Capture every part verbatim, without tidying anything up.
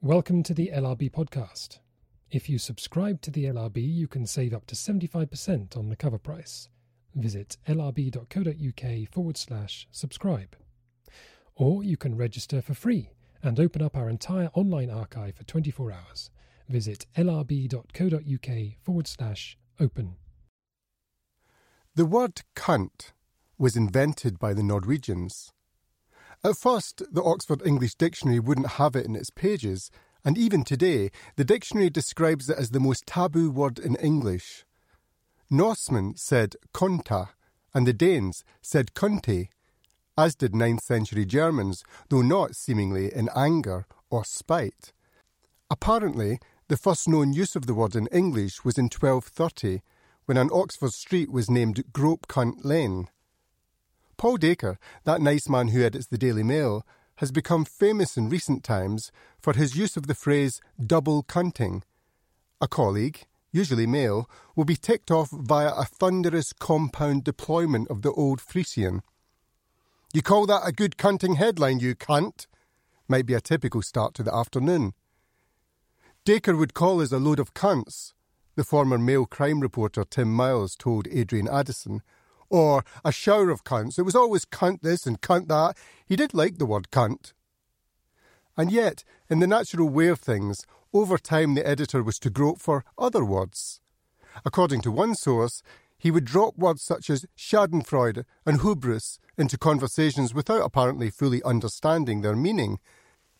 Welcome to the L R B podcast. If you subscribe to the L R B, you can save up to seventy-five percent on the cover price. Visit lrb.co.uk forward slash subscribe. Or you can register for free and open up our entire online archive for twenty-four hours. Visit lrb.co.uk forward slash open. The word cunt was invented by the Norwegians. At first, the Oxford English Dictionary wouldn't have it in its pages, and even today, the dictionary describes it as the most taboo word in English. Norsemen said "konta," and the Danes said "kunte," as did ninth century Germans, though not seemingly in anger or spite. Apparently, the first known use of the word in English was in twelve thirty, when an Oxford street was named Grope Cunt Lane. Paul Dacre, that nice man who edits the Daily Mail, has become famous in recent times for his use of the phrase double cunting. A colleague, usually male, will be ticked off via a thunderous compound deployment of the old Frisian. "You call that a good cunting headline, you cunt?" might be a typical start to the afternoon. Dacre would call us a load of cunts, the former Mail crime reporter Tim Miles told Adrian Addison, or a shower of cunts. It was always cunt this and cunt that. He did like the word cunt. And yet, in the natural way of things, over time the editor was to grope for other words. According to one source, he would drop words such as schadenfreude and hubris into conversations without apparently fully understanding their meaning.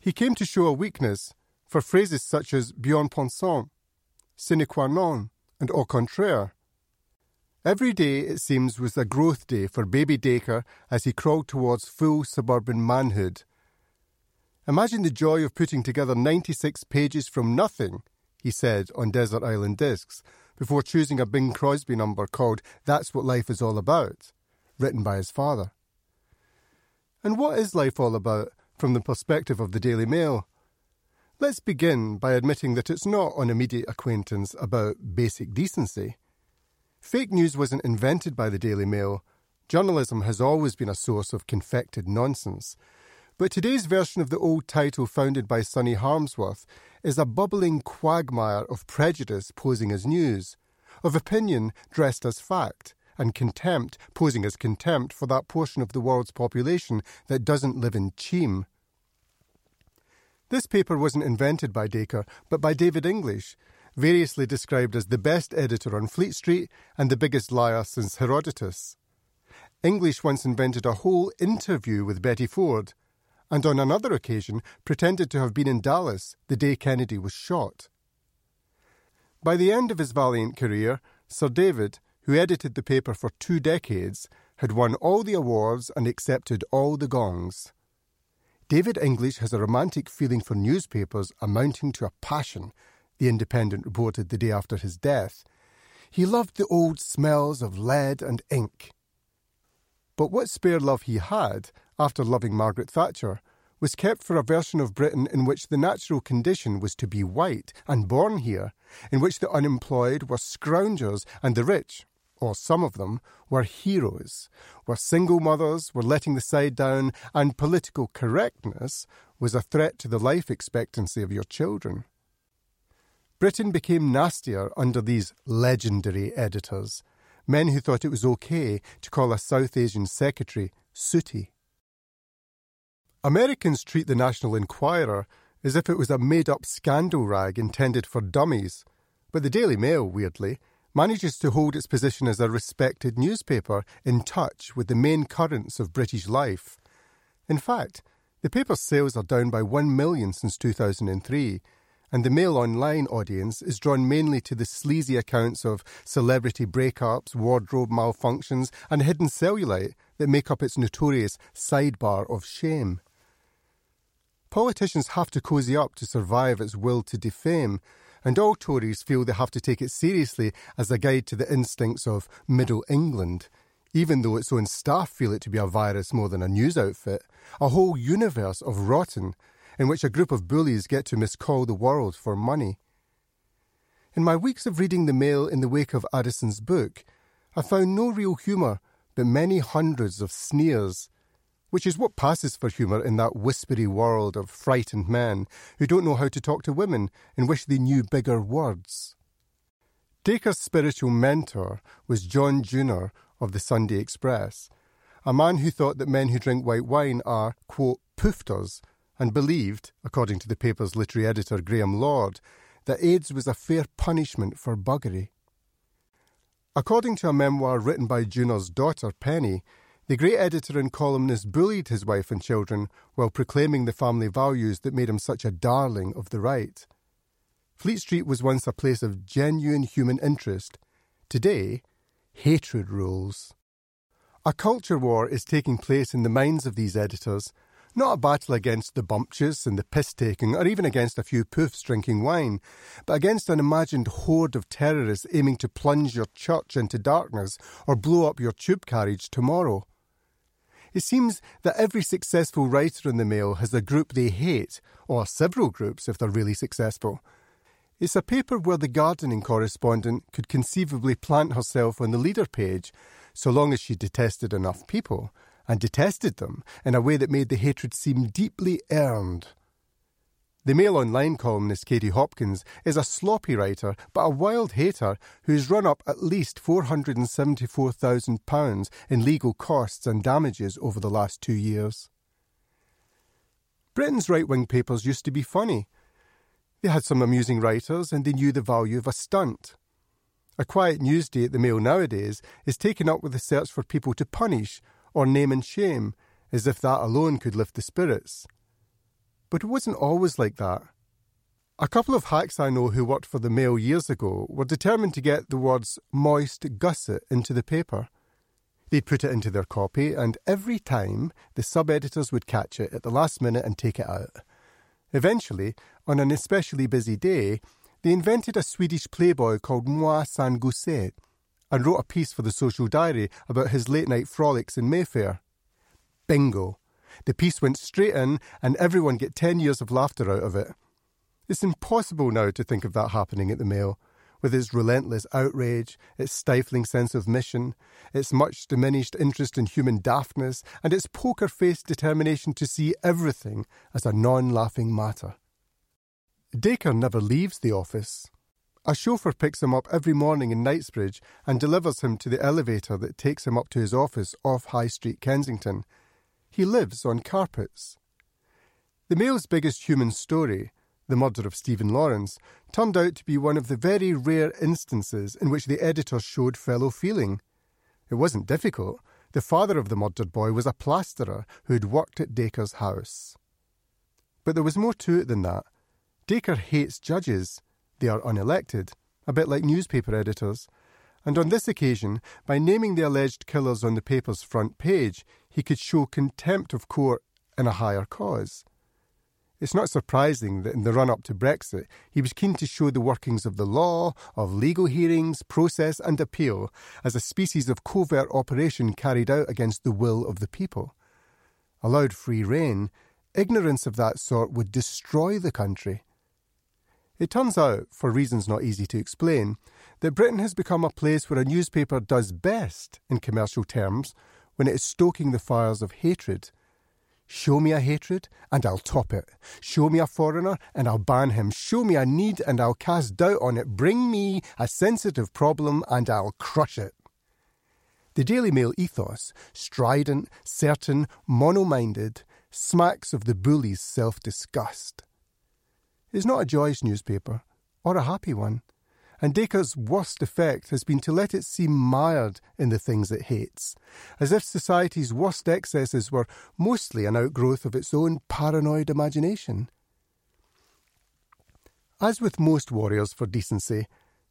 He came to show a weakness for phrases such as bien pensant, sine qua non, and au contraire. Every day, it seems, was a growth day for baby Dacre as he crawled towards full suburban manhood. "Imagine the joy of putting together ninety-six pages from nothing," he said on Desert Island Discs, before choosing a Bing Crosby number called "That's What Life Is All About," written by his father. And what is life all about from the perspective of the Daily Mail? Let's begin by admitting that it's not, on immediate acquaintance, about basic decency. Fake news wasn't invented by the Daily Mail. Journalism has always been a source of confected nonsense. But today's version of the old title founded by Sonny Harmsworth is a bubbling quagmire of prejudice posing as news, of opinion dressed as fact, and contempt posing as contempt for that portion of the world's population that doesn't live in Cheam. This paper wasn't invented by Dacre, but by David English, variously described as the best editor on Fleet Street and the biggest liar since Herodotus. English once invented a whole interview with Betty Ford, and on another occasion pretended to have been in Dallas the day Kennedy was shot. By the end of his valiant career, Sir David, who edited the paper for two decades, had won all the awards and accepted all the gongs. David English has a romantic feeling for newspapers amounting to a passion, The Independent reported the day after his death. He loved the old smells of lead and ink. But what spare love he had, after loving Margaret Thatcher, was kept for a version of Britain in which the natural condition was to be white and born here, in which the unemployed were scroungers and the rich, or some of them, were heroes, where single mothers were letting the side down and political correctness was a threat to the life expectancy of your children. Britain became nastier under these legendary editors, men who thought it was okay to call a South Asian secretary sooty. Americans treat the National Enquirer as if it was a made-up scandal rag intended for dummies, but the Daily Mail, weirdly, manages to hold its position as a respected newspaper in touch with the main currents of British life. In fact, the paper's sales are down by one million since two thousand three, and the Mail Online audience is drawn mainly to the sleazy accounts of celebrity breakups, wardrobe malfunctions and hidden cellulite that make up its notorious sidebar of shame. Politicians have to cozy up to survive its will to defame, and all Tories feel they have to take it seriously as a guide to the instincts of Middle England, even though its own staff feel it to be a virus more than a news outfit, a whole universe of rotten, in which a group of bullies get to miscall the world for money. In my weeks of reading the Mail in the wake of Addison's book, I found no real humour but many hundreds of sneers, which is what passes for humour in that whispery world of frightened men who don't know how to talk to women and wish they knew bigger words. Dacre's spiritual mentor was John Junor of the Sunday Express, a man who thought that men who drink white wine are, quote, poofters, and believed, according to the paper's literary editor Graham Lord, that AIDS was a fair punishment for buggery. According to a memoir written by Junor's daughter, Penny, the great editor and columnist bullied his wife and children while proclaiming the family values that made him such a darling of the right. Fleet Street was once a place of genuine human interest. Today, hatred rules. A culture war is taking place in the minds of these editors, not a battle against the bumptious and the piss-taking, or even against a few poofs drinking wine, but against an imagined horde of terrorists aiming to plunge your church into darkness or blow up your tube carriage tomorrow. It seems that every successful writer in the Mail has a group they hate, or several groups if they're really successful. It's a paper where the gardening correspondent could conceivably plant herself on the leader page, so long as she detested enough people, and detested them in a way that made the hatred seem deeply earned. The Mail Online columnist Katie Hopkins is a sloppy writer, but a wild hater who's run up at least four hundred seventy-four thousand pounds in legal costs and damages over the last two years. Britain's right-wing papers used to be funny. They had some amusing writers and they knew the value of a stunt. A quiet news day at the Mail nowadays is taken up with the search for people to punish, or name and shame, as if that alone could lift the spirits. But it wasn't always like that. A couple of hacks I know who worked for the Mail years ago were determined to get the words moist gusset into the paper. They'd put it into their copy, and every time the sub-editors would catch it at the last minute and take it out. Eventually, on an especially busy day, they invented a Swedish playboy called Moi San Gusset, and wrote a piece for the Social Diary about his late-night frolics in Mayfair. Bingo! The piece went straight in, and everyone get ten years of laughter out of it. It's impossible now to think of that happening at the Mail, with its relentless outrage, its stifling sense of mission, its much-diminished interest in human daftness, and its poker-faced determination to see everything as a non-laughing matter. Dacre never leaves the office. A chauffeur picks him up every morning in Knightsbridge and delivers him to the elevator that takes him up to his office off High Street, Kensington. He lives on carpets. The Mail's biggest human story, the murder of Stephen Lawrence, turned out to be one of the very rare instances in which the editor showed fellow feeling. It wasn't difficult. The father of the murdered boy was a plasterer who'd worked at Dacre's house. But there was more to it than that. Dacre hates judges. They are unelected, a bit like newspaper editors, and on this occasion, by naming the alleged killers on the paper's front page, he could show contempt of court in a higher cause. It's not surprising that in the run-up to Brexit, he was keen to show the workings of the law, of legal hearings, process and appeal, as a species of covert operation carried out against the will of the people. Allowed free rein, ignorance of that sort would destroy the country. It turns out, for reasons not easy to explain, that Britain has become a place where a newspaper does best, in commercial terms, when it is stoking the fires of hatred. Show me a hatred, and I'll top it. Show me a foreigner, and I'll ban him. Show me a need, and I'll cast doubt on it. Bring me a sensitive problem, and I'll crush it. The Daily Mail ethos, strident, certain, mono-minded, smacks of the bully's self-disgust. It's not a joyous newspaper, or a happy one, and Dacre's worst effect has been to let it seem mired in the things it hates, as if society's worst excesses were mostly an outgrowth of its own paranoid imagination. As with most warriors for decency,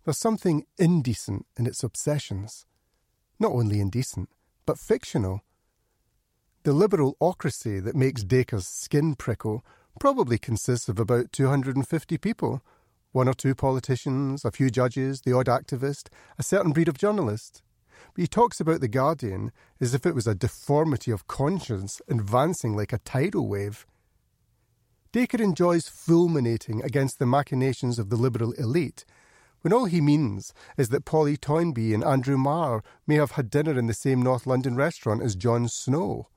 there's something indecent in its obsessions. Not only indecent, but fictional. The liberal ocracy that makes Dacre's skin prickle probably consists of about two hundred fifty people, one or two politicians, a few judges, the odd activist, a certain breed of journalist. But he talks about The Guardian as if it was a deformity of conscience advancing like a tidal wave. Dacre enjoys fulminating against the machinations of the liberal elite, when all he means is that Polly Toynbee and Andrew Marr may have had dinner in the same North London restaurant as John Snow.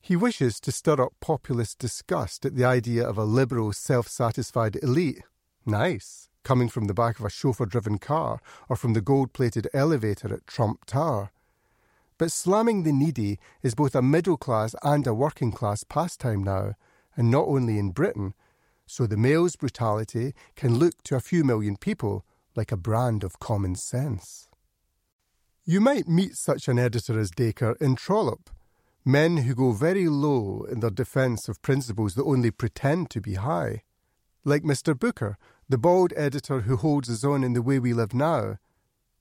He wishes to stir up populist disgust at the idea of a liberal, self-satisfied elite. Nice, coming from the back of a chauffeur-driven car or from the gold-plated elevator at Trump Tower. But slamming the needy is both a middle-class and a working-class pastime now, and not only in Britain, so the Mail's brutality can look to a few million people like a brand of common sense. You might meet such an editor as Dacre in Trollope, men who go very low in their defence of principles that only pretend to be high. Like Mister Booker, the bald editor who holds his own in The Way We Live Now.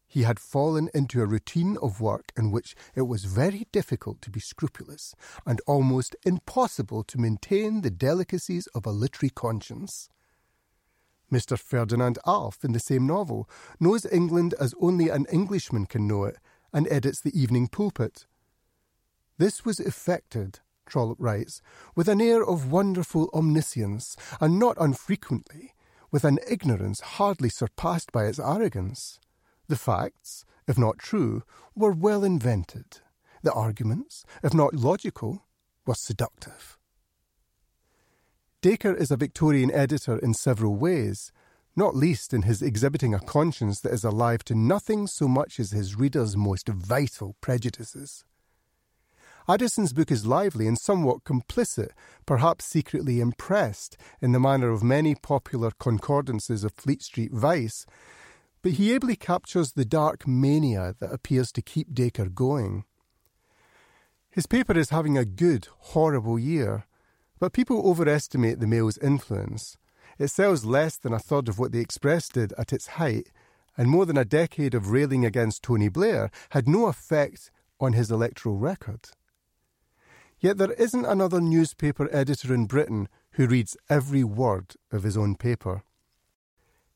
He had fallen into a routine of work in which it was very difficult to be scrupulous and almost impossible to maintain the delicacies of a literary conscience. Mister Ferdinand Alf, in the same novel, knows England as only an Englishman can know it and edits The Evening Pulpit. This was effected, Trollope writes, with an air of wonderful omniscience, and not unfrequently, with an ignorance hardly surpassed by its arrogance. The facts, if not true, were well invented. The arguments, if not logical, were seductive. Dacre is a Victorian editor in several ways, not least in his exhibiting a conscience that is alive to nothing so much as his readers' most vital prejudices. Addison's book is lively and somewhat complicit, perhaps secretly impressed, in the manner of many popular concordances of Fleet Street Vice, but he ably captures the dark mania that appears to keep Dacre going. His paper is having a good, horrible year, but people overestimate the Mail's influence. It sells less than a third of what the Express did at its height, and more than a decade of railing against Tony Blair had no effect on his electoral record. Yet there isn't another newspaper editor in Britain who reads every word of his own paper.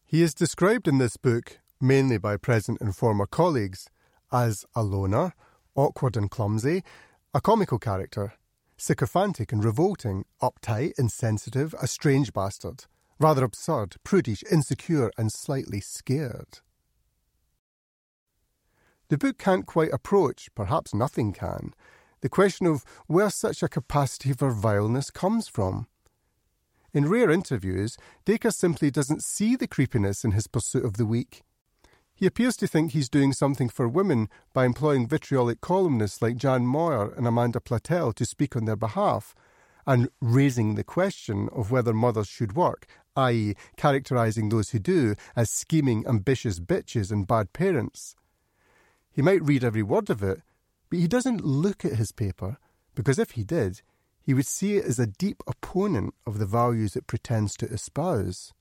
He is described in this book, mainly by present and former colleagues, as a loner, awkward and clumsy, a comical character, sycophantic and revolting, uptight, insensitive, a strange bastard, rather absurd, prudish, insecure and slightly scared. The book can't quite approach, perhaps nothing can, the question of where such a capacity for vileness comes from. In rare interviews, Dacre simply doesn't see the creepiness in his pursuit of the weak. He appears to think he's doing something for women by employing vitriolic columnists like Jan Moyer and Amanda Platel to speak on their behalf, and raising the question of whether mothers should work, that is characterising those who do as scheming, ambitious bitches and bad parents. He might read every word of it, but he doesn't look at his paper, because if he did, he would see it as a deep opponent of the values it pretends to espouse.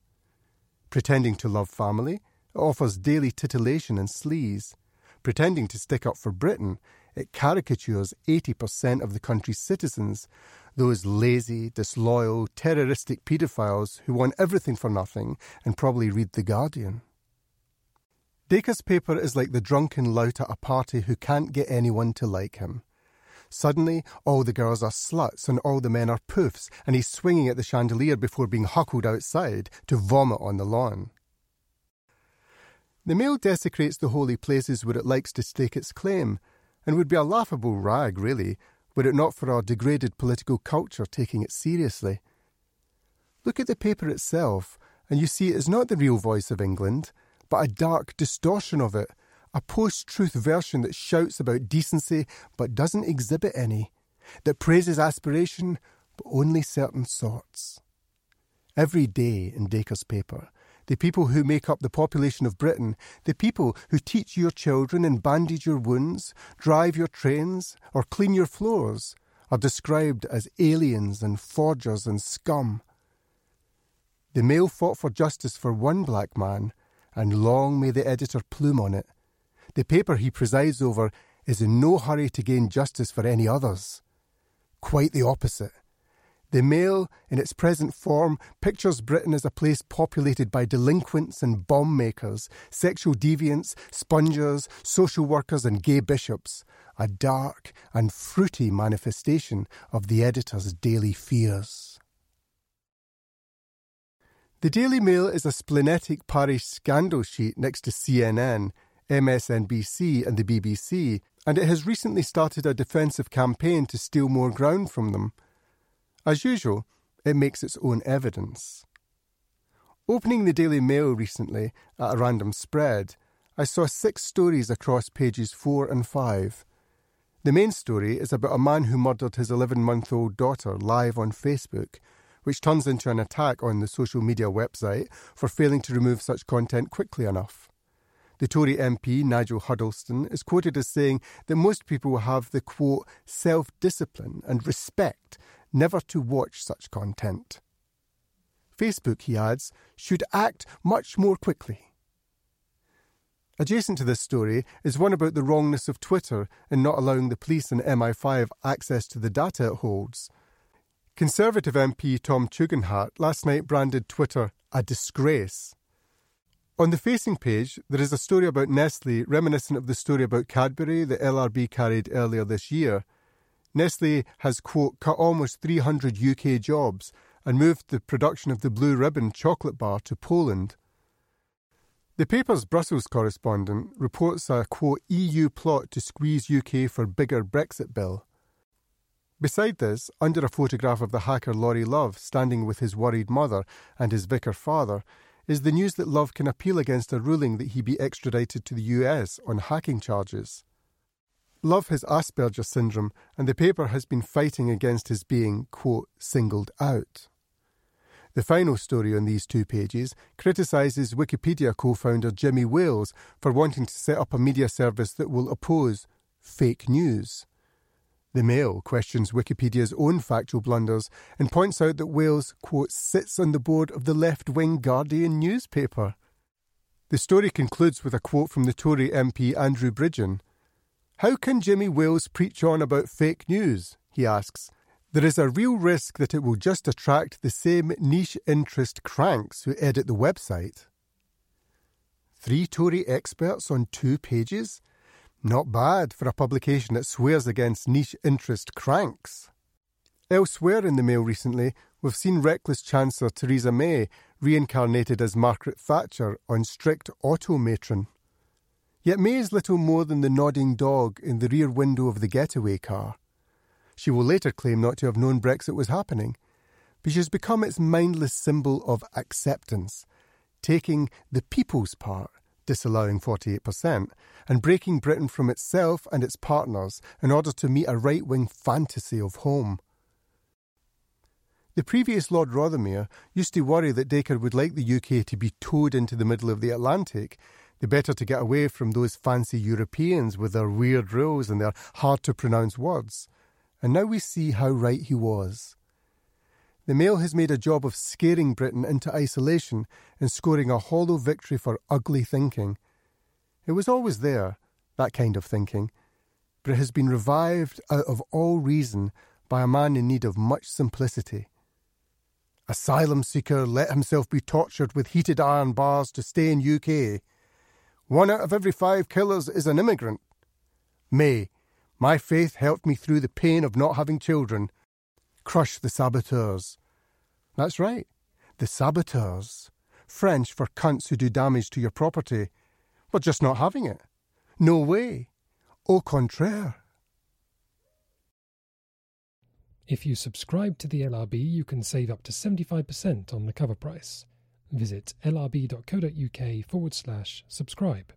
Pretending to love family, it offers daily titillation and sleaze. Pretending to stick up for Britain, it caricatures eighty percent of the country's citizens, those lazy, disloyal, terroristic paedophiles who want everything for nothing and probably read The Guardian. Dacre's paper is like the drunken lout at a party who can't get anyone to like him. Suddenly, all the girls are sluts and all the men are poofs, and he's swinging at the chandelier before being huckled outside to vomit on the lawn. The Mail desecrates the holy places where it likes to stake its claim, and would be a laughable rag, really, were it not for our degraded political culture taking it seriously. Look at the paper itself, and you see it is not the real voice of England, but a dark distortion of it, a post-truth version that shouts about decency but doesn't exhibit any, that praises aspiration but only certain sorts. Every day in Dacre's paper, the people who make up the population of Britain, the people who teach your children and bandage your wounds, drive your trains or clean your floors, are described as aliens and forgers and scum. The Mail fought for justice for one black man, and long may the editor plume on it. The paper he presides over is in no hurry to gain justice for any others. Quite the opposite. The Mail, in its present form, pictures Britain as a place populated by delinquents and bomb-makers, sexual deviants, spongers, social workers and gay bishops. A dark and fruity manifestation of the editor's daily fears. The Daily Mail is a splenetic parish scandal sheet next to C N N, M S N B C and the B B C, and it has recently started a defensive campaign to steal more ground from them. As usual, it makes its own evidence. Opening the Daily Mail recently, at a random spread, I saw six stories across pages four and five. The main story is about a man who murdered his eleven-month-old daughter live on Facebook, which turns into an attack on the social media website for failing to remove such content quickly enough. The Tory M P, Nigel Huddleston, is quoted as saying that most people have the, quote, self-discipline and respect never to watch such content. Facebook, he adds, should act much more quickly. Adjacent to this story is one about the wrongness of Twitter in not allowing the police and M I five access to the data it holds. Conservative M P Tom Tugendhat last night branded Twitter a disgrace. On the facing page, there is a story about Nestle reminiscent of the story about Cadbury that L R B carried earlier this year. Nestle has, quote, cut almost three hundred U K jobs and moved the production of the Blue Ribbon chocolate bar to Poland. The paper's Brussels correspondent reports a, quote, E U plot to squeeze U K for bigger Brexit bill. Beside this, under a photograph of the hacker Laurie Love standing with his worried mother and his vicar father, is the news that Love can appeal against a ruling that he be extradited to the U S on hacking charges. Love has Asperger's syndrome, and the paper has been fighting against his being, quote, singled out. The final story on these two pages criticises Wikipedia co-founder Jimmy Wales for wanting to set up a media service that will oppose fake news. The Mail questions Wikipedia's own factual blunders and points out that Wales, quote, sits on the board of the left-wing Guardian newspaper. The story concludes with a quote from the Tory M P Andrew Bridgen. How can Jimmy Wales preach on about fake news? He asks. There is a real risk that it will just attract the same niche interest cranks who edit the website. Three Tory experts on two pages? Not bad for a publication that swears against niche interest cranks. Elsewhere in the Mail recently, we've seen reckless Chancellor Theresa May reincarnated as Margaret Thatcher on strict automatron. Yet May is little more than the nodding dog in the rear window of the getaway car. She will later claim not to have known Brexit was happening, but she has become its mindless symbol of acceptance, taking the people's part, disallowing forty-eight percent, and breaking Britain from itself and its partners in order to meet a right-wing fantasy of home. The previous Lord Rothermere used to worry that Dacre would like the U K to be towed into the middle of the Atlantic, the better to get away from those fancy Europeans with their weird rules and their hard-to-pronounce words. And now we see how right he was. The Mail has made a job of scaring Britain into isolation and scoring a hollow victory for ugly thinking. It was always there, that kind of thinking, but it has been revived out of all reason by a man in need of much simplicity. Asylum seeker let himself be tortured with heated iron bars to stay in U K. One out of every five killers is an immigrant. May. My faith helped me through the pain of not having children. Crush the saboteurs. That's right, the saboteurs. French for cunts who do damage to your property. We're just not having it. No way. Au contraire. If you subscribe to the L R B, you can save up to seventy-five percent on the cover price. Visit lrb.co.uk forward slash subscribe.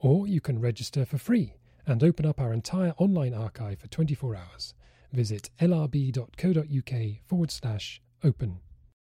Or you can register for free and open up our entire online archive for twenty-four hours. Visit lrb.co.uk forward slash open.